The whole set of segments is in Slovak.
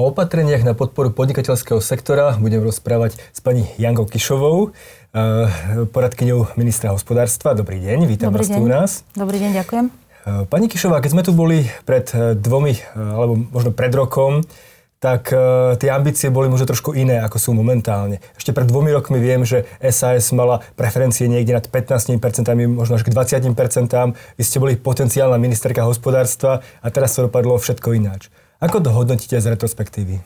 O opatreniach na podporu podnikateľského sektora budem rozprávať s pani Jankou Kyšovou, poradkyňou ministra hospodárstva. Dobrý deň, vítam vás tu u nás. Dobrý deň, ďakujem. Pani Kyšová, keď sme tu boli pred dvomi, alebo možno pred rokom, tak tie ambície boli možno trošku iné, ako sú momentálne. Ešte pred 2 rokmi viem, že SAS mala preferencie niekde nad 15%, možno až k 20%. Vy ste boli potenciálna ministerka hospodárstva a teraz to dopadlo všetko ináč. Ako to hodnotíte z retrospektívy?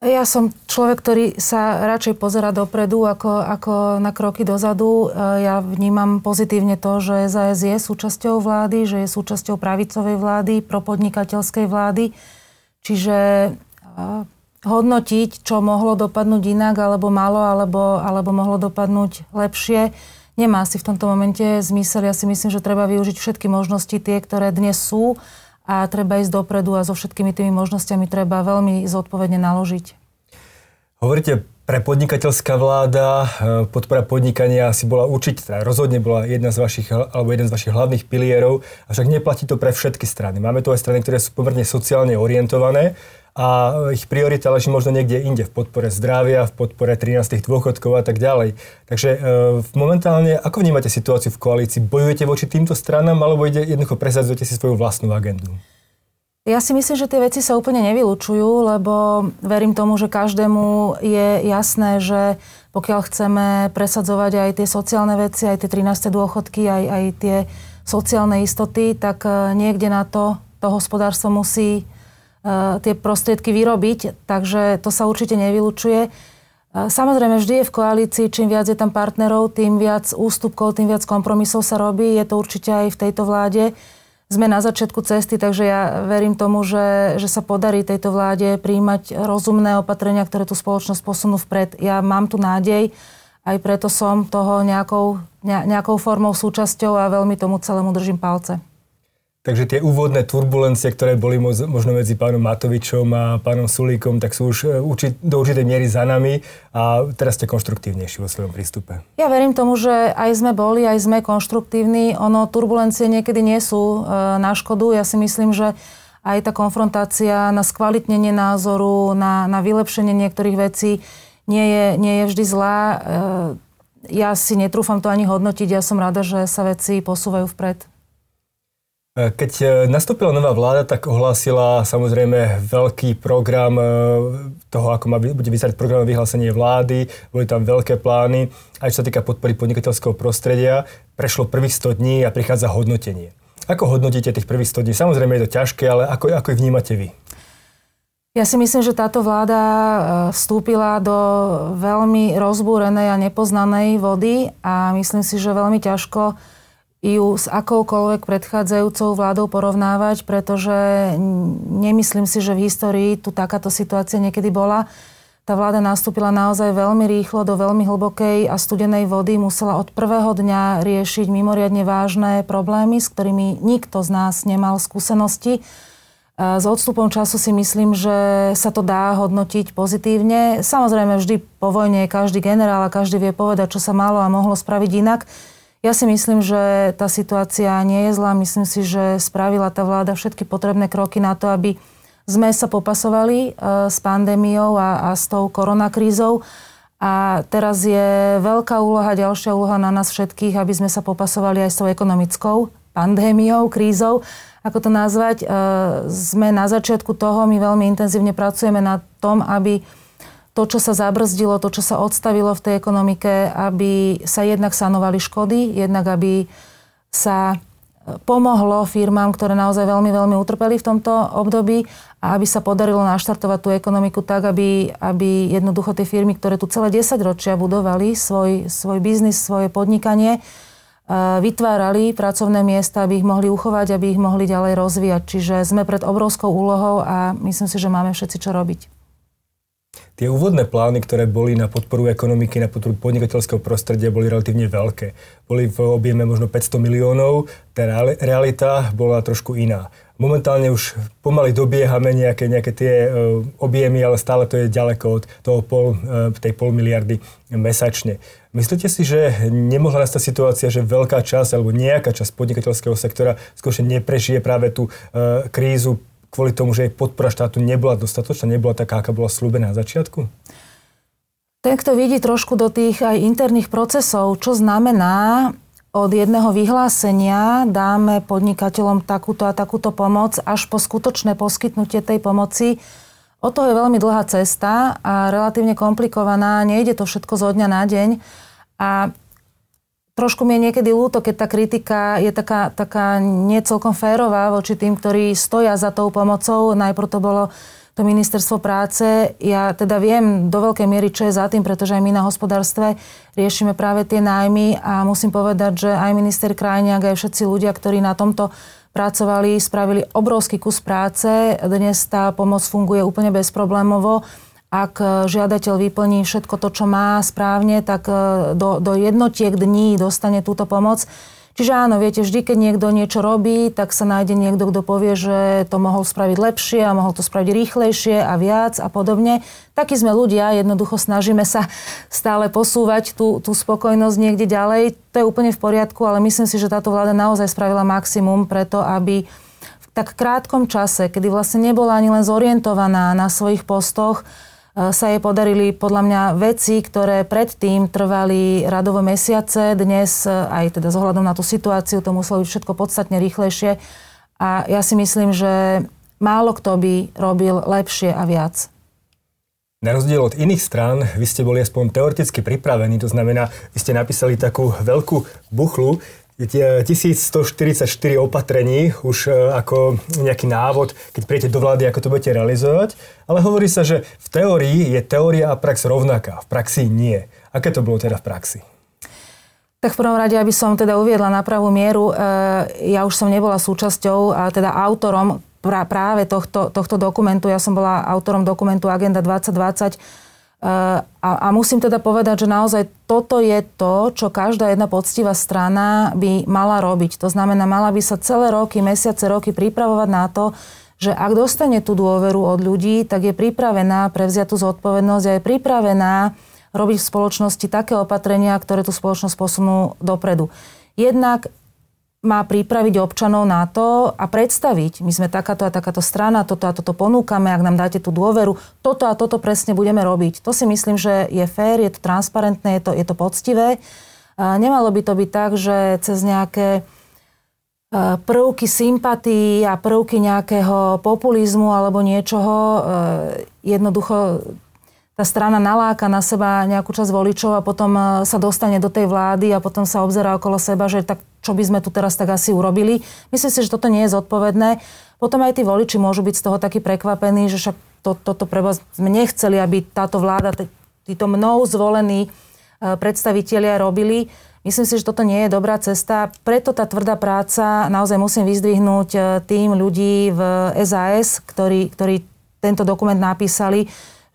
Ja som človek, ktorý sa radšej pozerá dopredu ako na kroky dozadu. Ja vnímam pozitívne to, že SAS je súčasťou vlády, že je súčasťou pravicovej vlády, propodnikateľskej vlády. Čiže hodnotiť, čo mohlo dopadnúť inak, alebo málo, alebo mohlo dopadnúť lepšie, nemá si v tomto momente zmysel. Ja si myslím, že treba využiť všetky možnosti, tie, ktoré dnes sú, a treba ísť dopredu a so všetkými tými možnosťami treba veľmi zodpovedne naložiť. Hovoríte, prepodnikateľská vláda, podpora podnikania si bola určite, rozhodne bola jeden z vašich hlavných pilierov, avšak neplatí to pre všetky strany. Máme tu aj strany, ktoré sú pomerne sociálne orientované a ich priorita leží možno niekde inde, v podpore zdravia, v podpore 13. dôchodkov a tak ďalej. Takže momentálne, ako vnímate situáciu v koalícii? Bojujete voči týmto stranám, alebo jednoducho presadzujete si svoju vlastnú agendu? Ja si myslím, že tie veci sa úplne nevylučujú, lebo verím tomu, že každému je jasné, že pokiaľ chceme presadzovať aj tie sociálne veci, aj tie 13. dôchodky, aj tie sociálne istoty, tak niekde na to hospodárstvo musí tie prostriedky vyrobiť, takže to sa určite nevylučuje. Samozrejme, vždy je v koalícii, čím viac je tam partnerov, tým viac ústupkov, tým viac kompromisov sa robí, je to určite aj v tejto vláde. Sme na začiatku cesty, takže ja verím tomu, že sa podarí tejto vláde prijímať rozumné opatrenia, ktoré tú spoločnosť posunú vpred. Ja mám tu nádej, aj preto som toho nejakou formou súčasťou a veľmi tomu celému držím palce. Takže tie úvodné turbulencie, ktoré boli možno medzi pánom Matovičom a pánom Sulíkom, tak sú už do určitej miery za nami a teraz ste konštruktívnejší vo svojom prístupe. Ja verím tomu, že aj sme boli, aj sme konštruktívni. Ono, turbulencie niekedy nie sú na škodu. Ja si myslím, že aj tá konfrontácia na skvalitnenie názoru, na vylepšenie niektorých vecí nie je vždy zlá. Ja si netrúfam to ani hodnotiť. Ja som rada, že sa veci posúvajú vpred. Keď nastúpila nová vláda, tak ohlásila samozrejme veľký program toho, ako bude vyzerať program vyhlásenie vlády. Boli tam veľké plány, aj čo sa týka podpory podnikateľského prostredia. Prešlo prvých 100 dní a prichádza hodnotenie. Ako hodnotíte tých prvých 100 dní? Samozrejme je to ťažké, ale ako ich vnímate vy? Ja si myslím, že táto vláda vstúpila do veľmi rozbúrenej a nepoznanej vody a myslím si, že veľmi ťažko ju s akoukoľvek predchádzajúcou vládou porovnávať, pretože nemyslím si, že v histórii tu takáto situácia niekedy bola. Tá vláda nastúpila naozaj veľmi rýchlo do veľmi hlbokej a studenej vody. Musela od prvého dňa riešiť mimoriadne vážne problémy, s ktorými nikto z nás nemal skúsenosti. S odstupom času si myslím, že sa to dá hodnotiť pozitívne. Samozrejme, vždy po vojne je každý generál a každý vie povedať, čo sa malo a mohlo spraviť inak. Ja si myslím, že tá situácia nie je zlá. Myslím si, že spravila tá vláda všetky potrebné kroky na to, aby sme sa popasovali s pandémiou a s tou koronakrízou. A teraz je veľká úloha, ďalšia úloha na nás všetkých, aby sme sa popasovali aj s tou ekonomickou pandémiou, krízou, ako to nazvať. Sme na začiatku toho, my veľmi intenzívne pracujeme na tom, aby to, čo sa zabrzdilo, to, čo sa odstavilo v tej ekonomike, aby sa jednak sanovali škody, jednak aby sa pomohlo firmám, ktoré naozaj veľmi, veľmi utrpeli v tomto období a aby sa podarilo naštartovať tú ekonomiku tak, aby jednoducho tie firmy, ktoré tu celé 10 ročia budovali svoj biznis, svoje podnikanie, vytvárali pracovné miesta, aby ich mohli uchovať, aby ich mohli ďalej rozvíjať. Čiže sme pred obrovskou úlohou a myslím si, že máme všetci čo robiť. Tie úvodné plány, ktoré boli na podporu ekonomiky, na podporu podnikateľského prostredia, boli relatívne veľké. Boli v objeme možno 500 miliónov, tá realita bola trošku iná. Momentálne už pomaly dobiehame nejaké tie objemy, ale stále to je ďaleko od toho tej pol miliardy mesačne. Myslíte si, že nemohla nastať situácia, že veľká časť alebo nejaká časť podnikateľského sektora skôr neprežije práve tú krízu, kvôli tomu, že jej podpora štátu nebola dostatočná, nebola taká, aká bola sľúbená na začiatku? Ten, kto vidí trošku do tých aj interných procesov, čo znamená, od jedného vyhlásenia dáme podnikateľom takúto a takúto pomoc až po skutočné poskytnutie tej pomoci. O toho je veľmi dlhá cesta a relatívne komplikovaná. Nejde to všetko zo dňa na deň. A trošku mi je niekedy ľúto, keď tá kritika je taká nie celkom férová voči tým, ktorí stoja za tou pomocou. Najprv to bolo to ministerstvo práce. Ja teda viem do veľkej miery, čo je za tým, pretože aj my na hospodárstve riešime práve tie nájmy a musím povedať, že aj minister Krajniak, aj všetci ľudia, ktorí na tomto pracovali, spravili obrovský kus práce. Dnes tá pomoc funguje úplne bezproblémovo. Ak žiadateľ vyplní všetko to, čo má správne, tak do jednotiek dní dostane túto pomoc. Čiže áno, viete, vždy, keď niekto niečo robí, tak sa nájde niekto, kto povie, že to mohol spraviť lepšie a mohol to spraviť rýchlejšie a viac a podobne. Takí sme ľudia, jednoducho snažíme sa stále posúvať tú spokojnosť niekde ďalej. To je úplne v poriadku, ale myslím si, že táto vláda naozaj spravila maximum preto, aby v tak krátkom čase, kedy vlastne nebola ani len zorientovaná na svojich postoch, sa jej podarili podľa mňa veci, ktoré predtým trvali radovo mesiace. Dnes aj teda s ohľadom na tú situáciu to muselo byť všetko podstatne rýchlejšie. A ja si myslím, že málo kto by robil lepšie a viac. Na rozdiel od iných strán, vy ste boli aspoň teoreticky pripravení. To znamená, vy ste napísali takú veľkú buchlu, 1144 opatrení už ako nejaký návod, keď príjete do vlády, ako to budete realizovať. Ale hovorí sa, že v teórii je teória a prax rovnaká. V praxi nie. Aké to bolo teda v praxi? Tak v prvom rade, aby som teda uviedla na pravú mieru, ja už som nebola súčasťou a teda autorom práve tohto dokumentu. Ja som bola autorom dokumentu Agenda 2020, a musím teda povedať, že naozaj toto je to, čo každá jedna poctivá strana by mala robiť. To znamená, mala by sa celé roky, mesiace, roky pripravovať na to, že ak dostane tú dôveru od ľudí, tak je pripravená prevziať tú zodpovednosť a je pripravená robiť v spoločnosti také opatrenia, ktoré tú spoločnosť posunú dopredu. Jednak má pripraviť občanov na to a predstaviť. My sme takáto a takáto strana, toto a toto ponúkame, ak nám dáte tú dôveru, toto a toto presne budeme robiť. To si myslím, že je fér, je to transparentné, je to poctivé. Nemalo by to byť tak, že cez nejaké prvky sympatii a prvky nejakého populizmu alebo niečoho jednoducho tá strana naláka na seba nejakú časť voličov a potom sa dostane do tej vlády a potom sa obzerá okolo seba, že tak čo by sme tu teraz tak asi urobili. Myslím si, že toto nie je zodpovedné. Potom aj tí voliči môžu byť z toho takí prekvapení, že však toto preba sme nechceli, aby táto vláda, títo mnou zvolení predstavitelia robili. Myslím si, že toto nie je dobrá cesta. Preto tá tvrdá práca, naozaj musím vyzdvihnúť tým ľudí v SAS, ktorí tento dokument napísali,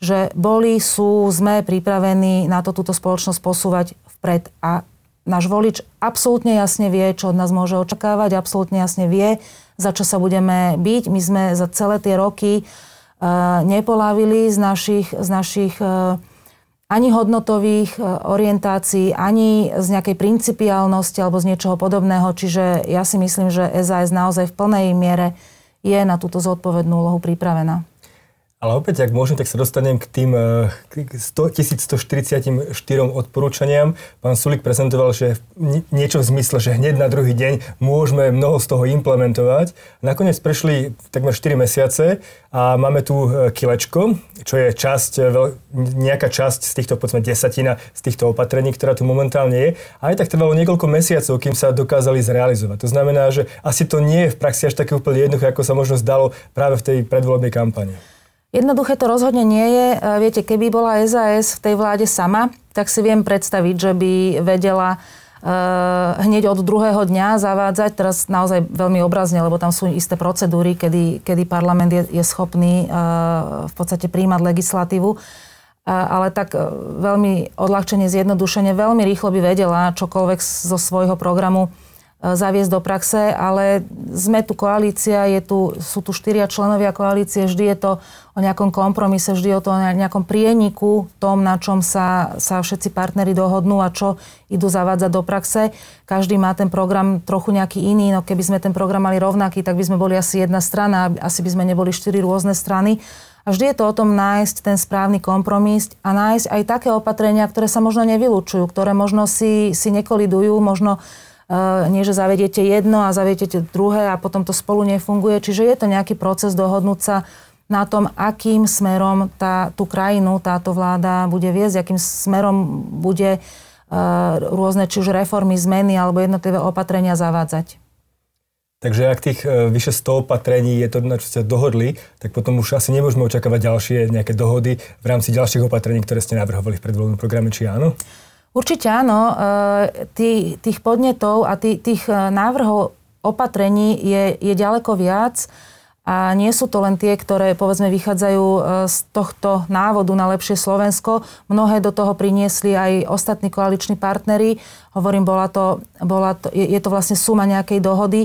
že boli, sú, sme pripravení na to túto spoločnosť posúvať vpred. A náš volič absolútne jasne vie, čo od nás môže očakávať, absolútne jasne vie, za čo sa budeme biť. My sme za celé tie roky nepolávili z našich ani hodnotových orientácií, ani z nejakej principiálnosti alebo z niečoho podobného. Čiže ja si myslím, že SAS naozaj v plnej miere je na túto zodpovednú úlohu pripravená. Ale opäť, ak môžem, tak sa dostanem k tým 1144 odporúčaniam. Pán Sulík prezentoval, že niečo v zmysle, že hneď na druhý deň môžeme mnoho z toho implementovať. Nakoniec prešli takmer 4 mesiace a máme tu kilečko, čo je nejaká časť z týchto, povedzme, desatina z týchto opatrení, ktorá tu momentálne je. A aj tak trvalo niekoľko mesiacov, kým sa dokázali zrealizovať. To znamená, že asi to nie je v praxi až také úplne jednoduché, ako sa možno zdalo práve v tej predvolebnej kampani. Jednoduché to rozhodne nie je. Viete, keby bola SAS v tej vláde sama, tak si viem predstaviť, že by vedela hneď od druhého dňa zavádzať. Teraz naozaj veľmi obrazne, lebo tam sú isté procedúry, kedy parlament je schopný v podstate príjmať legislatívu. Ale tak veľmi odľahčenie, zjednodušenie, veľmi rýchlo by vedela čokoľvek zo svojho programu zaviesť do praxe, ale sme tu koalícia, sú tu 4 členovia koalície, vždy je to o nejakom kompromise, vždy je to o nejakom prieniku, tom, na čom sa všetci partneri dohodnú a čo idú zavádzať do praxe. Každý má ten program trochu nejaký iný, no keby sme ten program mali rovnaký, tak by sme boli asi jedna strana, asi by sme neboli 4 rôzne strany. A vždy je to o tom nájsť ten správny kompromis a nájsť aj také opatrenia, ktoré sa možno nevylučujú, ktoré možno si nekolidujú, možno nie, že zavediete jedno a zavediete druhé a potom to spolu nefunguje. Čiže je to nejaký proces dohodnúť sa na tom, akým smerom tú krajinu táto vláda bude viesť, akým smerom bude rôzne či už reformy, zmeny alebo jednotlivé opatrenia zavádzať. Takže ak tých vyše 100 opatrení je to, na čo ste dohodli, tak potom už asi nemôžeme očakávať ďalšie nejaké dohody v rámci ďalších opatrení, ktoré ste navrhovali v predvoľnom programe, či áno? Určite áno, tých podnetov a tých návrhov opatrení je ďaleko viac a nie sú to len tie, ktoré povedzme vychádzajú z tohto návodu na lepšie Slovensko. Mnohé do toho priniesli aj ostatní koaliční partneri. Hovorím, je to vlastne suma nejakej dohody.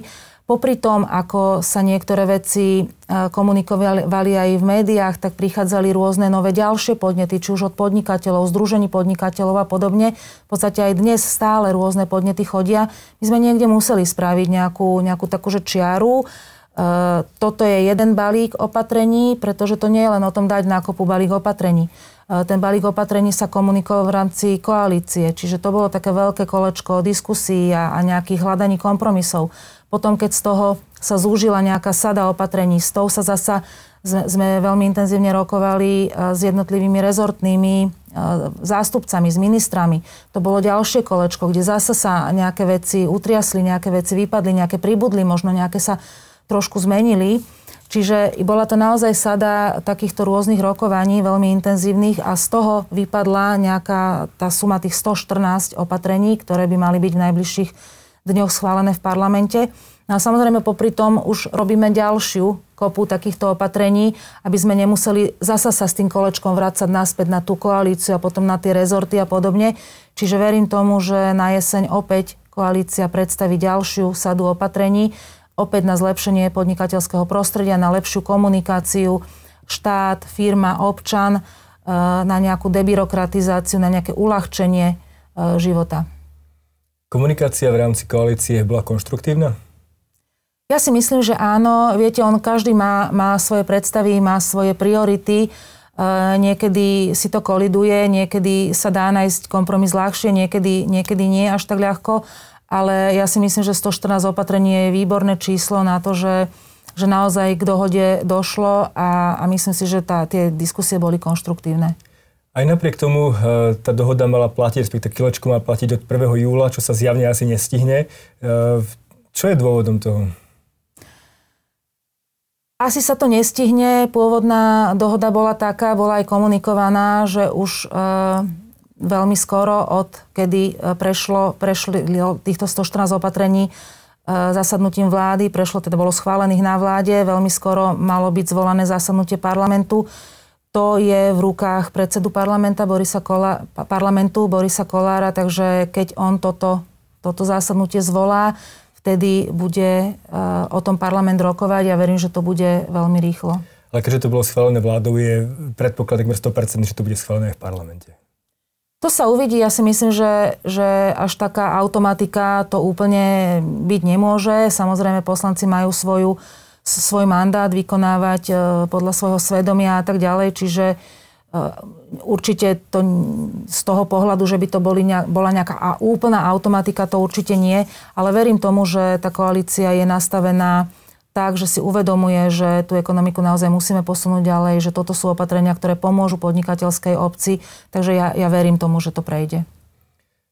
Popri tom, ako sa niektoré veci komunikovali aj v médiách, tak prichádzali rôzne nové ďalšie podnety, či už od podnikateľov, združení podnikateľov a podobne. V podstate aj dnes stále rôzne podnety chodia. My sme niekde museli spraviť nejakú takúže čiaru. Toto je jeden balík opatrení, pretože to nie je len o tom dať nákopu balík opatrení. Ten balík opatrení sa komunikoval v rámci koalície, čiže to bolo také veľké kolečko diskusí a nejakých hľadaní kompromisov. Potom, keď z toho sa zúžila nejaká sada opatrení, s tou sa zasa sme veľmi intenzívne rokovali s jednotlivými rezortnými zástupcami, s ministrami. To bolo ďalšie kolečko, kde zasa sa nejaké veci utriasli, nejaké veci vypadli, nejaké pribudli, možno nejaké sa trošku zmenili. Čiže bola to naozaj sada takýchto rôznych rokovaní, veľmi intenzívnych a z toho vypadla nejaká tá suma tých 114 opatrení, ktoré by mali byť v najbližších dňoch schválené v parlamente. No a samozrejme popri tom už robíme ďalšiu kopu takýchto opatrení, aby sme nemuseli zasa sa s tým kolečkom vrácať naspäť na tú koalíciu a potom na tie rezorty a podobne. Čiže verím tomu, že na jeseň opäť koalícia predstaví ďalšiu sadu opatrení, opäť na zlepšenie podnikateľského prostredia, na lepšiu komunikáciu, štát, firma, občan, na nejakú debyrokratizáciu, na nejaké uľahčenie života. Komunikácia v rámci koalície bola konštruktívna? Ja si myslím, že áno. Viete, každý má svoje predstavy, má svoje priority. Niekedy si to koliduje, niekedy sa dá nájsť kompromis ľahšie, niekedy nie až tak ľahko. Ale ja si myslím, že 114 opatrení je výborné číslo na to, že naozaj k dohode došlo a myslím si, že tie diskusie boli konštruktívne. Aj napriek tomu tá dohoda mala platiť, respektive kilečku má platiť od 1. júla, čo sa zjavne asi nestihne. Čo je dôvodom toho? Asi sa to nestihne. Pôvodná dohoda bola taká, bola aj komunikovaná, že už veľmi skoro, odkedy prešli týchto 114 opatrení zasadnutím vlády, bolo schválených na vláde, veľmi skoro malo byť zvolané zasadnutie parlamentu. To je v rukách predsedu parlamentu Borisa Kollára, takže keď on toto zasadnutie zvolá, vtedy bude o tom parlament rokovať a ja verím, že to bude veľmi rýchlo. Ale keďže to bolo schválené vládou, je predpoklad takmer 100%, že to bude schválené aj v parlamente. To sa uvidí. Ja si myslím, že až taká automatika to úplne byť nemôže. Samozrejme, poslanci majú svoj mandát vykonávať podľa svojho svedomia a tak ďalej. Čiže určite to z toho pohľadu, že by to bola nejaká úplná automatika, to určite nie. Ale verím tomu, že tá koalícia je nastavená tak, že si uvedomuje, že tú ekonomiku naozaj musíme posunúť ďalej, že toto sú opatrenia, ktoré pomôžu podnikateľskej obci. Takže ja verím tomu, že to prejde.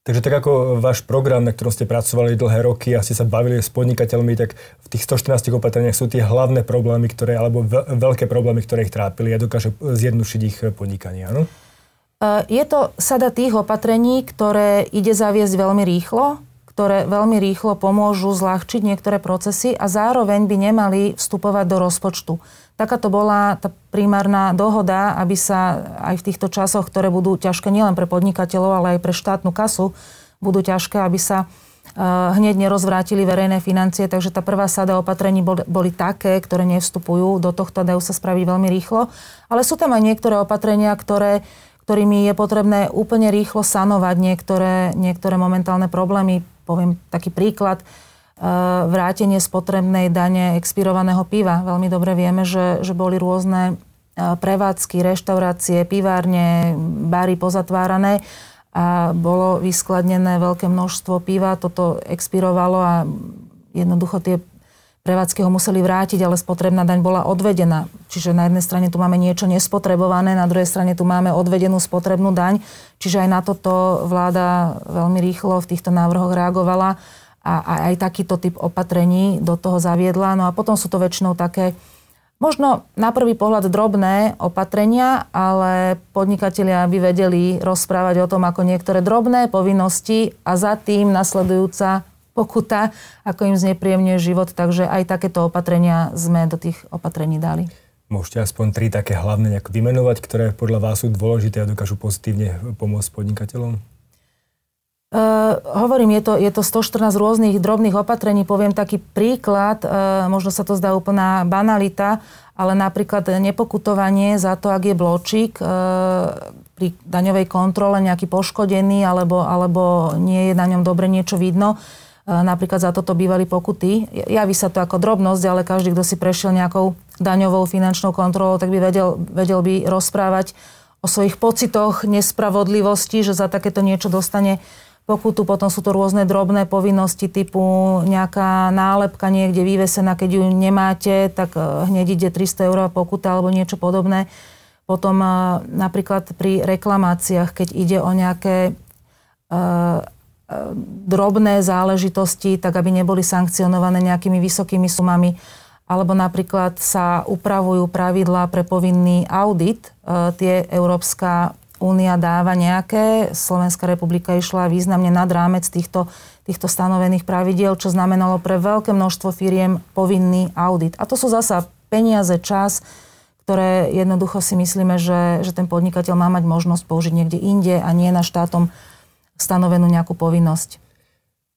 Takže tak ako váš program, na ktorom ste pracovali dlhé roky a ste sa bavili s podnikateľmi, tak v tých 114 opatreniach sú tie hlavné problémy, alebo veľké problémy, ktoré ich trápili a dokáže zjednodušiť ich podnikanie, áno? Je to sada tých opatrení, ktoré ide zaviesť veľmi rýchlo, ktoré veľmi rýchlo pomôžu zľahčiť niektoré procesy a zároveň by nemali vstupovať do rozpočtu. Taká to bola tá primárna dohoda, aby sa aj v týchto časoch, ktoré budú ťažké nielen pre podnikateľov, ale aj pre štátnu kasu, budú ťažké, aby sa hneď nerozvrátili verejné financie, takže tá prvá sada opatrení boli také, ktoré nevstupujú do tohto, dajú sa spraviť veľmi rýchlo. Ale sú tam aj niektoré opatrenia, ktorými je potrebné úplne rýchlo sanovať niektoré momentálne problémy. Poviem taký príklad, vrátenie spotrebnej dane expirovaného piva. Veľmi dobre vieme, že boli rôzne prevádzky, reštaurácie, pivárne, bary pozatvárané a bolo vyskladnené veľké množstvo piva, toto expirovalo a jednoducho tie prevádzky ho museli vrátiť, ale spotrebná daň bola odvedená. Čiže na jednej strane tu máme niečo nespotrebované, na druhej strane tu máme odvedenú spotrebnú daň, čiže aj na toto vláda veľmi rýchlo v týchto návrhoch reagovala a aj takýto typ opatrení do toho zaviedla. No a potom sú to väčšinou také možno na prvý pohľad drobné opatrenia, ale podnikatelia by vedeli rozprávať o tom, ako niektoré drobné povinnosti a za tým nasledujúca pokuta, ako im znepríjemňuje život. Takže aj takéto opatrenia sme do tých opatrení dali. Môžete aspoň 3 také hlavné nejak vymenovať, ktoré podľa vás sú dôležité a dokážu pozitívne pomôcť podnikateľom? Hovorím, je to 114 rôznych drobných opatrení. Poviem taký príklad, možno sa to zdá úplná banalita, ale napríklad nepokutovanie za to, ak je bločík pri daňovej kontrole nejaký poškodený alebo nie je na ňom dobre niečo vidno. Napríklad za toto bývali pokuty. Javí sa to ako drobnosť, ale každý, kto si prešiel nejakou daňovou finančnou kontrolou, tak by vedel by rozprávať o svojich pocitoch nespravodlivosti, že za takéto niečo dostane pokutu. Potom sú to rôzne drobné povinnosti typu nejaká nálepka niekde vyvesená, keď ju nemáte, tak hneď ide 300 eur pokuta alebo niečo podobné. Potom napríklad pri reklamáciách, keď ide o nejaké drobné záležitosti, tak aby neboli sankcionované nejakými vysokými sumami. Alebo napríklad sa upravujú pravidlá pre povinný audit. Tie Európska únia dáva nejaké. Slovenská republika išla významne nad rámec týchto stanovených pravidiel, čo znamenalo pre veľké množstvo firiem povinný audit. A to sú zasa peniaze, čas, ktoré jednoducho si myslíme, že ten podnikateľ má mať možnosť použiť niekde inde a nie na štátom stanovenú nejakú povinnosť.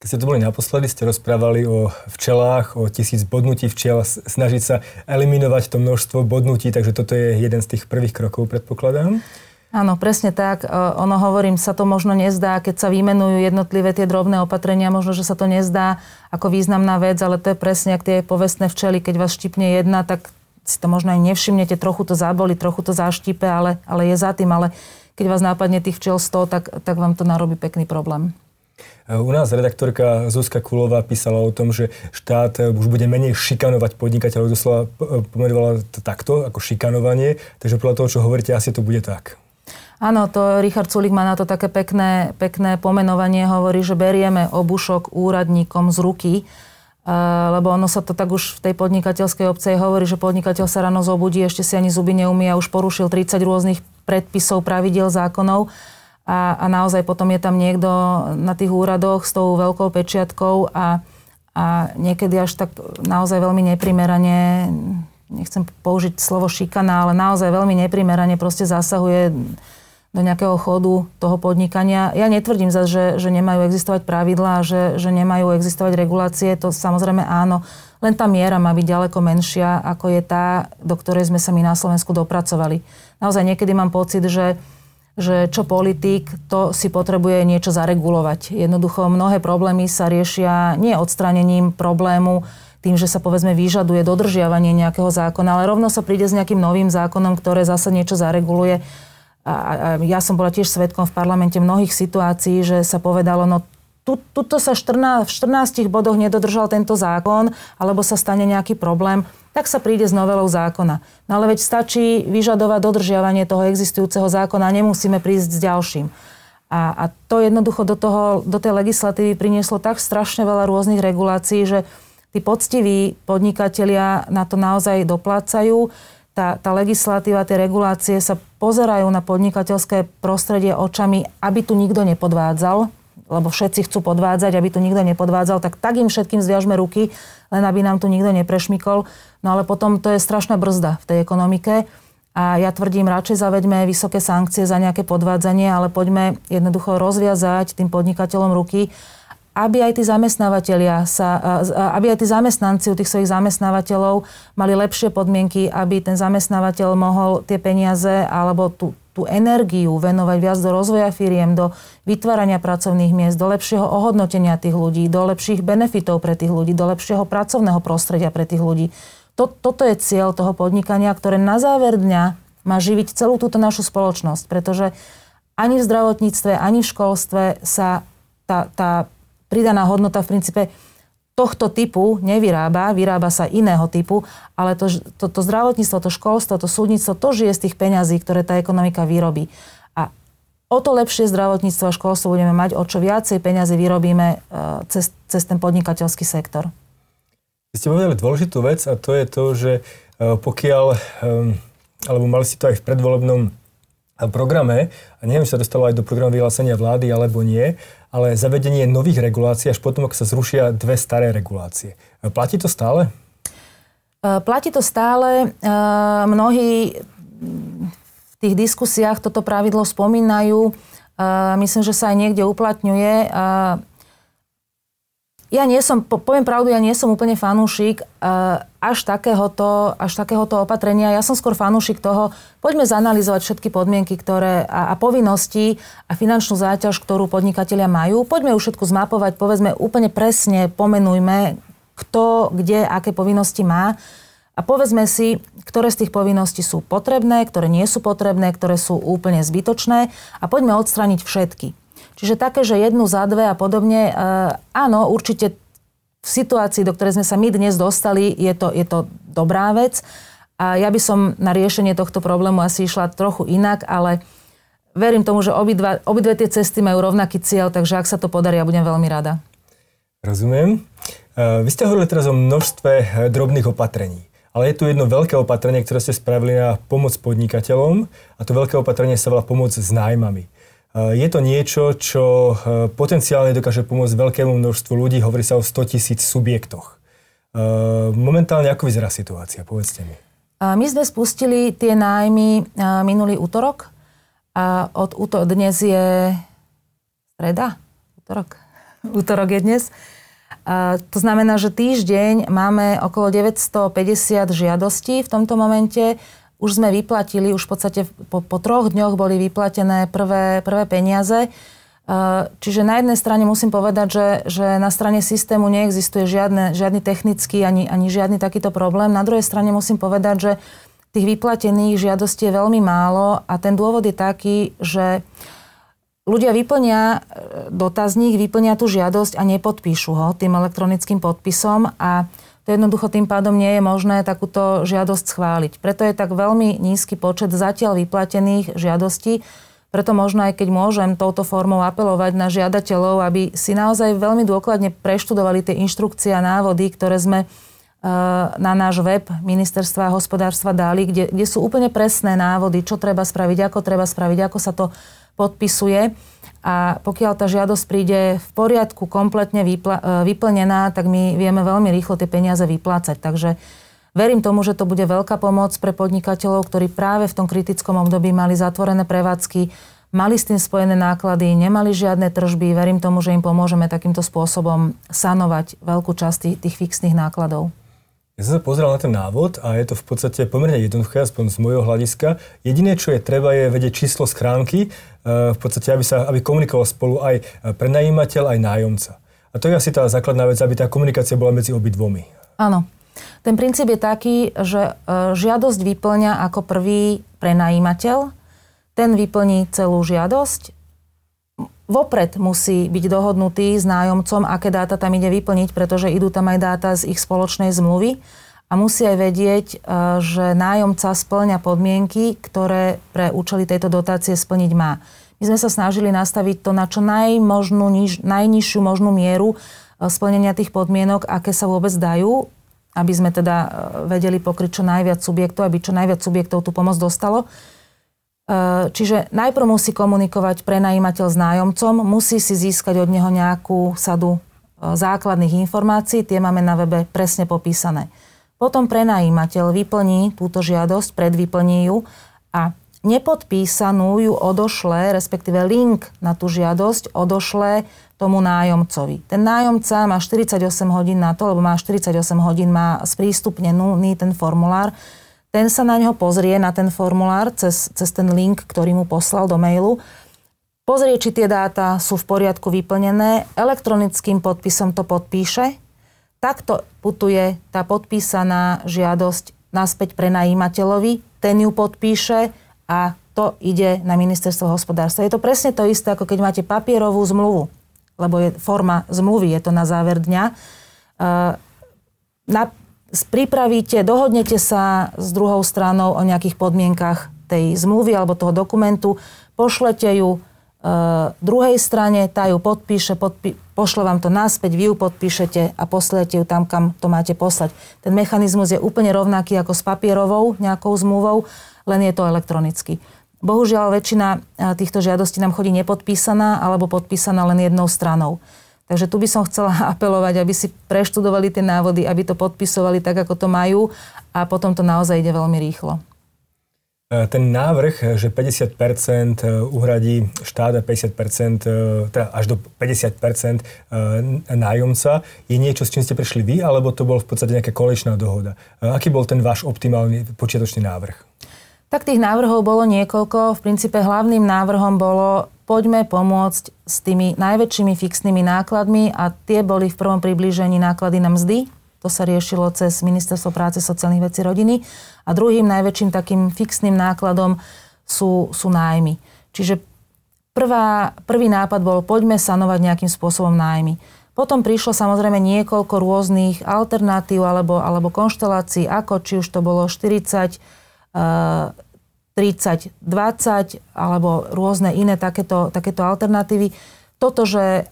Keď ste tu boli naposledy, ste rozprávali o včelách, o 1000 bodnutí včiel, snažiť sa eliminovať to množstvo bodnutí, takže toto je jeden z tých prvých krokov, predpokladám. Áno, presne tak. Ono, hovorím, sa to možno nezdá, keď sa vymenujú jednotlivé tie drobné opatrenia, možno, že sa to nezdá ako významná vec, ale to je presne ako tie povestné včely, keď vás štipne jedna, tak si to možno aj nevšimnete, trochu to zaboli, trochu to zaštípe, ale je za tým, ale keď vás nápadne tých včiel 100, tak vám to narobí pekný problém. U nás redaktorka Zuzka Kulová písala o tom, že štát už bude menej šikanovať podnikateľov, doslova pomenovala to takto, ako šikanovanie, takže podľa toho, čo hovoríte, asi to bude tak. Áno, to Richard Sulík má na to také pekné pomenovanie, hovorí, že berieme obušok úradníkom z ruky, lebo ono sa to tak už v tej podnikateľskej obci hovorí, že podnikateľ sa ráno zobudí, ešte si ani zuby neumie a už porušil 30 rôznych predpisov, pravidiel, zákonov a naozaj potom je tam niekto na tých úradoch s tou veľkou pečiatkou a niekedy až tak naozaj veľmi neprimerane, nechcem použiť slovo šikana, ale naozaj veľmi neprimerane proste zasahuje do nejakého chodu toho podnikania. Ja netvrdím zase, že nemajú existovať pravidlá, že nemajú existovať regulácie, to samozrejme áno, len tá miera má byť ďaleko menšia, ako je tá, do ktorej sme sa my na Slovensku dopracovali. Naozaj niekedy mám pocit, že čo politik, to si potrebuje niečo zaregulovať. Jednoducho mnohé problémy sa riešia nie odstránením problému, tým, že sa povedzme vyžaduje dodržiavanie nejakého zákona, ale rovno sa príde s nejakým novým zákonom, ktoré zase niečo zareguluje. A ja som bola tiež svedkom v parlamente mnohých situácií, že sa povedalo, no tuto sa v 14 bodoch nedodržal tento zákon, alebo sa stane nejaký problém, tak sa príde s novelou zákona. No ale veď stačí vyžadovať dodržiavanie toho existujúceho zákona, nemusíme prísť s ďalším. A to jednoducho do tej legislatívy prinieslo tak strašne veľa rôznych regulácií, že tí poctiví podnikatelia na to naozaj doplácajú. Tá legislatíva, tie regulácie sa pozerajú na podnikateľské prostredie očami, aby tu nikto nepodvádzal, lebo všetci chcú podvádzať, aby tu nikto nepodvádzal, tak im všetkým zviažme ruky, len aby nám tu nikto neprešmykol. No ale potom to je strašná brzda v tej ekonomike a ja tvrdím, radšej zaveďme vysoké sankcie za nejaké podvádzanie, ale poďme jednoducho rozviazať tým podnikateľom ruky a aby aj tí zamestnávatelia aby aj tí zamestnanci u tých svojich zamestnávateľov mali lepšie podmienky, aby ten zamestnávateľ mohol tie peniaze alebo tú energiu venovať viac do rozvoja firiem, do vytvárania pracovných miest, do lepšieho ohodnotenia tých ľudí, do lepších benefitov pre tých ľudí, do lepšieho pracovného prostredia pre tých ľudí. Toto je cieľ toho podnikania, ktoré na záver dňa má živiť celú túto našu spoločnosť, pretože ani v zdravotníctve, ani v školstve sa tá pridaná hodnota v princípe tohto typu nevyrába, vyrába sa iného typu, ale to zdravotníctvo, to školstvo, to súdnictvo, to žije z tých peňazí, ktoré tá ekonomika vyrobí. A o to lepšie zdravotníctvo a školstvo budeme mať, o čo viacej peňazí vyrobíme cez ten podnikateľský sektor. Ste povedali dôležitú vec a to je to, že pokiaľ, alebo mali ste to aj v predvolebnom programe, a neviem, či sa dostalo aj do programu vyhlásenia vlády alebo nie, ale zavedenie nových regulácií až potom, ak sa zrušia dve staré regulácie. Platí to stále? Platí to stále. Mnohí v tých diskusiách toto pravidlo spomínajú. Myslím, že sa aj niekde uplatňuje. Ja nie som úplne fanúšik až takéhoto opatrenia. Ja som skôr fanúšik toho, poďme zanalyzovať všetky podmienky, ktoré a povinnosti a finančnú záťaž, ktorú podnikatelia majú. Poďme ju všetku zmapovať, povedzme úplne presne, pomenujme, kto, kde, aké povinnosti má. A povedzme si, ktoré z tých povinností sú potrebné, ktoré nie sú potrebné, ktoré sú úplne zbytočné a poďme odstrániť všetky. Čiže také, že jednu za dve a podobne, áno, určite v situácii, do ktorej sme sa my dnes dostali, je to dobrá vec. A ja by som na riešenie tohto problému asi išla trochu inak, ale verím tomu, že obidve tie cesty majú rovnaký cieľ, takže ak sa to podarí, ja budem veľmi rada. Rozumiem. Vy ste hovorili teraz o množstve drobných opatrení. Ale je tu jedno veľké opatrenie, ktoré ste spravili na pomoc podnikateľom a to veľké opatrenie sa volá pomoc s nájmami. Je to niečo, čo potenciálne dokáže pomôcť veľkému množstvu ľudí. Hovorí sa o 100 000 subjektoch. Momentálne, ako vyzerá situácia? Povedzte mi. My sme spustili tie nájmy minulý útorok. Dnes je streda? Útorok je dnes. To znamená, že týždeň máme okolo 950 žiadostí v tomto momente. Už sme vyplatili, už v podstate po 3 dňoch boli vyplatené prvé peniaze. Čiže na jednej strane musím povedať, že na strane systému neexistuje žiadny technický ani žiadny takýto problém. Na druhej strane musím povedať, že tých vyplatených žiadostí je veľmi málo a ten dôvod je taký, že ľudia vyplnia dotazník, vyplnia tú žiadosť a nepodpíšu ho tým elektronickým podpisom a jednoducho tým pádom nie je možné takúto žiadosť schváliť. Preto je tak veľmi nízky počet zatiaľ vyplatených žiadostí. Preto možno aj keď môžem touto formou apelovať na žiadateľov, aby si naozaj veľmi dôkladne preštudovali tie inštrukcie a návody, ktoré sme na náš web Ministerstva hospodárstva dali, kde sú úplne presné návody, čo treba spraviť, ako sa to podpisuje. A pokiaľ tá žiadosť príde v poriadku, kompletne vyplnená, tak my vieme veľmi rýchlo tie peniaze vyplácať. Takže verím tomu, že to bude veľká pomoc pre podnikateľov, ktorí práve v tom kritickom období mali zatvorené prevádzky, mali s tým spojené náklady, nemali žiadne tržby. Verím tomu, že im pomôžeme takýmto spôsobom sanovať veľkú časť tých fixných nákladov. Ja som sa pozrel na ten návod a je to v podstate pomerne jednoduché, aspoň z môjho hľadiska. Jediné, čo je treba, je vedieť číslo schránky, v podstate, aby komunikoval spolu aj prenajímateľ, aj nájomca. A to je asi tá základná vec, aby tá komunikácia bola medzi obidvomi. Áno. Ten princíp je taký, že žiadosť vyplňa ako prvý prenajímateľ. Ten vyplní celú žiadosť. Vopred musí byť dohodnutý s nájomcom, aké dáta tam ide vyplniť, pretože idú tam aj dáta z ich spoločnej zmluvy a musí aj vedieť, že nájomca spĺňa podmienky, ktoré pre účely tejto dotácie splniť má. My sme sa snažili nastaviť to na čo najnižšiu možnú mieru splnenia tých podmienok, aké sa vôbec dajú, aby sme teda vedeli pokryť čo najviac subjektov, aby čo najviac subjektov tú pomoc dostalo. Čiže najprv musí komunikovať prenajímateľ s nájomcom, musí si získať od neho nejakú sadu základných informácií, tie máme na webe presne popísané. Potom prenajímateľ vyplní túto žiadosť, predvyplní ju a nepodpísanú ju odošle, respektíve link na tú žiadosť odošle tomu nájomcovi. Ten nájomca má 48 hodín na to, lebo má 48 hodín, má sprístupnený ten formulár. Ten sa na neho pozrie, na ten formulár, cez ten link, ktorý mu poslal do mailu. Pozrie, či tie dáta sú v poriadku vyplnené. Elektronickým podpisom to podpíše. Takto putuje tá podpísaná žiadosť naspäť prenajímateľovi. Ten ju podpíše a to ide na ministerstvo hospodárstva. Je to presne to isté, ako keď máte papierovú zmluvu, lebo je forma zmluvy, je to na záver dňa. Pripravíte, dohodnete sa s druhou stranou o nejakých podmienkach tej zmluvy alebo toho dokumentu, pošlete ju druhej strane, tá ju podpíše, pošle vám to naspäť, vy ju podpíšete a pošlete ju tam, kam to máte poslať. Ten mechanizmus je úplne rovnaký ako s papierovou nejakou zmluvou, len je to elektronicky. Bohužiaľ, väčšina týchto žiadostí nám chodí nepodpísaná alebo podpísaná len jednou stranou. Takže tu by som chcela apelovať, aby si preštudovali tie návody, aby to podpisovali tak, ako to majú a potom to naozaj ide veľmi rýchlo. Ten návrh, že 50% uhradí štát a 50%, teda až do 50% nájomca, je niečo, s čím ste prešli vy, alebo to bol v podstate nejaká koaličná dohoda? Aký bol ten váš optimálny počiatočný návrh? Tak tých návrhov bolo niekoľko. V princípe hlavným návrhom bolo, poďme pomôcť s tými najväčšími fixnými nákladmi a tie boli v prvom priblížení náklady na mzdy. To sa riešilo cez Ministerstvo práce, sociálnych vecí, rodiny. A druhým najväčším takým fixným nákladom sú nájmy. Čiže prvý nápad bol, poďme sanovať nejakým spôsobom nájmy. Potom prišlo samozrejme niekoľko rôznych alternatív alebo konštelácií, ako či už to bolo 40, 30, 20 alebo rôzne iné takéto alternatívy. Toto, že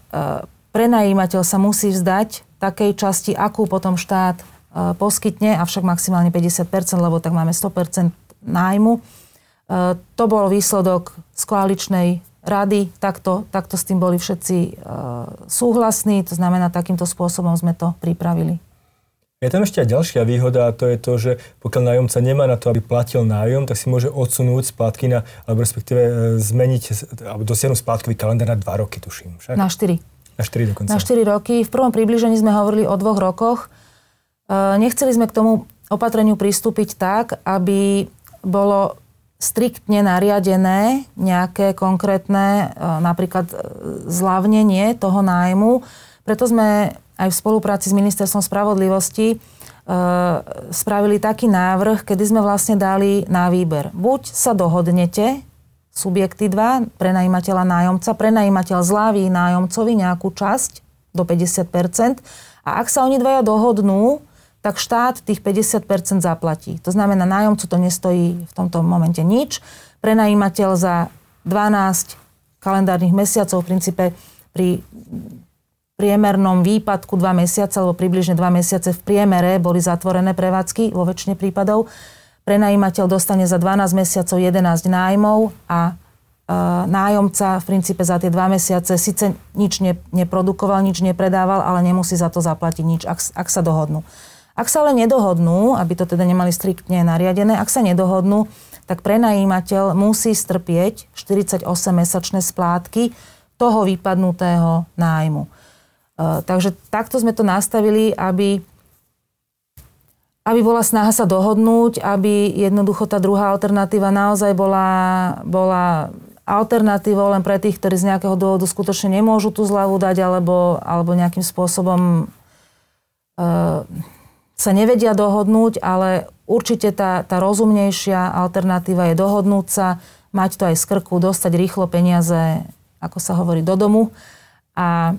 prenajímateľ sa musí vzdať takej časti, akú potom štát poskytne, avšak maximálne 50%, lebo tak máme 100% nájmu. To bol výsledok z koaličnej rady, takto s tým boli všetci súhlasní, to znamená, takýmto spôsobom sme to pripravili. Je tam ešte aj ďalšia výhoda a to je to, že pokiaľ nájomca nemá na to, aby platil nájom, tak si môže odsunúť splátky alebo respektíve zmeniť, alebo dosiahnuť splátkový kalendár na 2 roky, tuším. Však? Na 4. Na 4 dokonca. Na 4 roky. V prvom približení sme hovorili o 2 rokoch. Nechceli sme k tomu opatreniu pristúpiť tak, aby bolo striktne nariadené nejaké konkrétne, napríklad zľavnenie toho nájmu. Preto sme aj v spolupráci s Ministerstvom spravodlivosti spravili taký návrh, kedy sme vlastne dali na výber. Buď sa dohodnete, subjekty 2, prenajímateľa, nájomca. Prenajímateľ zľaví nájomcovi nejakú časť do 50% a ak sa oni dvaja dohodnú, tak štát tých 50% zaplatí. To znamená, nájomcu to nestojí v tomto momente nič. Prenajímateľ za 12 kalendárnych mesiacov, v princípe pri priemernom výpadku 2 mesiace, alebo približne 2 mesiace v priemere boli zatvorené prevádzky vo väčšine prípadov. Prenajímateľ dostane za 12 mesiacov 11 nájmov a nájomca v princípe za tie 2 mesiace síce nič neprodukoval, nič nepredával, ale nemusí za to zaplatiť nič, ak sa dohodnú. Ak sa ale nedohodnú, aby to teda nemali striktne nariadené, ak sa nedohodnú, tak prenajímateľ musí strpieť 48-mesačné splátky toho vypadnutého nájmu. Takže takto sme to nastavili, aby bola snaha sa dohodnúť, aby jednoducho tá druhá alternatíva naozaj bola alternatívou len pre tých, ktorí z nejakého dôvodu skutočne nemôžu tú zľavu dať alebo nejakým spôsobom sa nevedia dohodnúť, ale určite tá rozumnejšia alternatíva je dohodnúť sa, mať to aj z krku, dostať rýchlo peniaze, ako sa hovorí, do domu a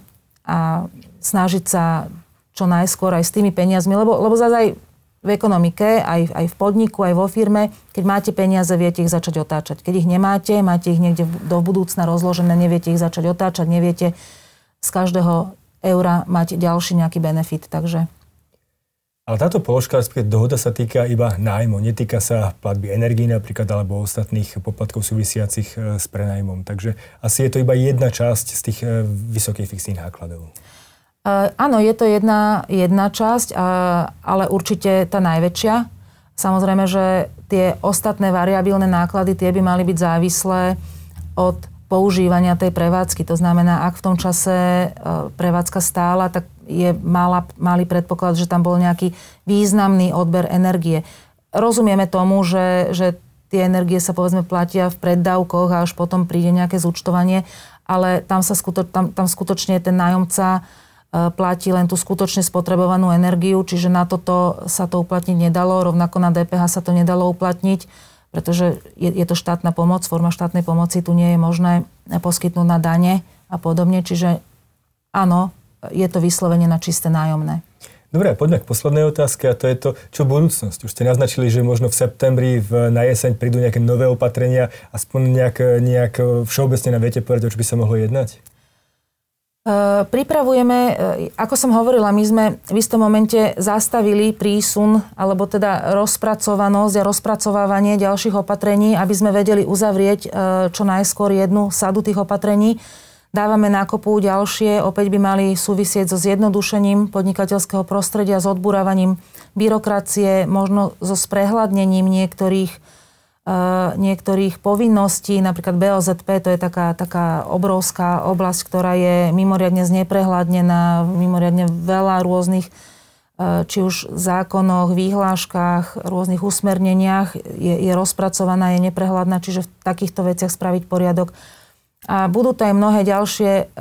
snažiť sa čo najskôr aj s tými peniazmi, lebo zase v ekonomike, aj v podniku, aj vo firme, keď máte peniaze, viete ich začať otáčať. Keď ich nemáte, máte ich niekde do budúcna rozložené, neviete ich začať otáčať, neviete z každého eura mať ďalší nejaký benefit, takže. Ale táto položka, dohoda sa týka iba nájmu, netýka sa platby energií napríklad, alebo ostatných poplatkov súvisiacich s prenájmom. Takže asi je to iba jedna časť z tých vysokých fixných nákladov. Áno, je to jedna časť, ale určite tá najväčšia. Samozrejme, že tie ostatné variabilné náklady, tie by mali byť závislé od používania tej prevádzky. To znamená, ak v tom čase prevádzka stála, tak je malý predpoklad, že tam bol nejaký významný odber energie. Rozumieme tomu, že tie energie sa povedzme platia v preddavkoch a až potom príde nejaké zúčtovanie, ale tam skutočne ten nájomca platí len tú skutočne spotrebovanú energiu, čiže na toto sa to uplatniť nedalo, rovnako na DPH sa to nedalo uplatniť, pretože je to štátna pomoc, forma štátnej pomoci tu nie je možné poskytnúť na dane a podobne, čiže áno, je to vyslovene na čisté nájomné. Dobre, poďme k poslednej otázke a to je to, čo budúcnosť. Už ste naznačili, že možno v septembri, na jeseň prídu nejaké nové opatrenia, aspoň nejak všeobecne nám viete povedať, o čo by sa mohlo jednať? Pripravujeme, ako som hovorila, my sme v istom momente zastavili prísun, alebo teda rozpracovanosť a rozpracovávanie ďalších opatrení, aby sme vedeli uzavrieť čo najskôr jednu sadu tých opatrení. Dávame nákopu ďalšie, opäť by mali súvisieť so zjednodušením podnikateľského prostredia, s odburávaním byrokracie, možno so sprehľadnením niektorých povinností, napríklad BOZP, to je taká obrovská oblasť, ktorá je mimoriadne zneprehľadnená, mimoriadne veľa rôznych, či už zákonoch, výhláškach, rôznych usmerneniach je rozpracovaná, je neprehľadná, čiže v takýchto veciach spraviť poriadok. A budú to aj mnohé ďalšie.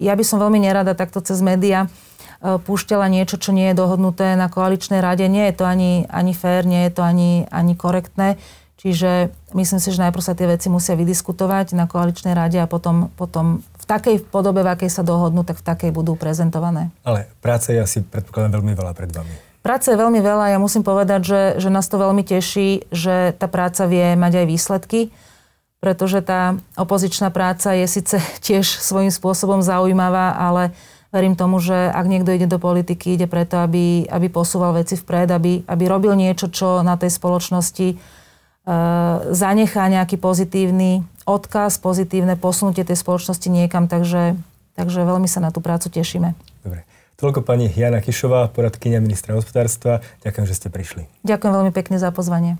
Ja by som veľmi nerada takto cez média púšťala niečo, čo nie je dohodnuté na koaličnej rade. Nie je to ani fér, nie je to ani korektné. Čiže myslím si, že najprv sa tie veci musia vydiskutovať na koaličnej rade a potom v takej podobe, v akej sa dohodnú, tak v takej budú prezentované. Ale práce je asi, predpokladám, veľmi veľa pred vami. Práce je veľmi veľa. Ja musím povedať, že nás to veľmi teší, že tá práca vie mať aj výsledky. Pretože tá opozičná práca je síce tiež svojím spôsobom zaujímavá, ale verím tomu, že ak niekto ide do politiky, ide preto, aby posúval veci vpred, aby robil niečo, čo na tej spoločnosti zanechá nejaký pozitívny odkaz, pozitívne posunutie tej spoločnosti niekam, takže veľmi sa na tú prácu tešíme. Dobre. Toľko pani Janka Kyšová, poradkyňa ministra hospodárstva. Ďakujem, že ste prišli. Ďakujem veľmi pekne za pozvanie.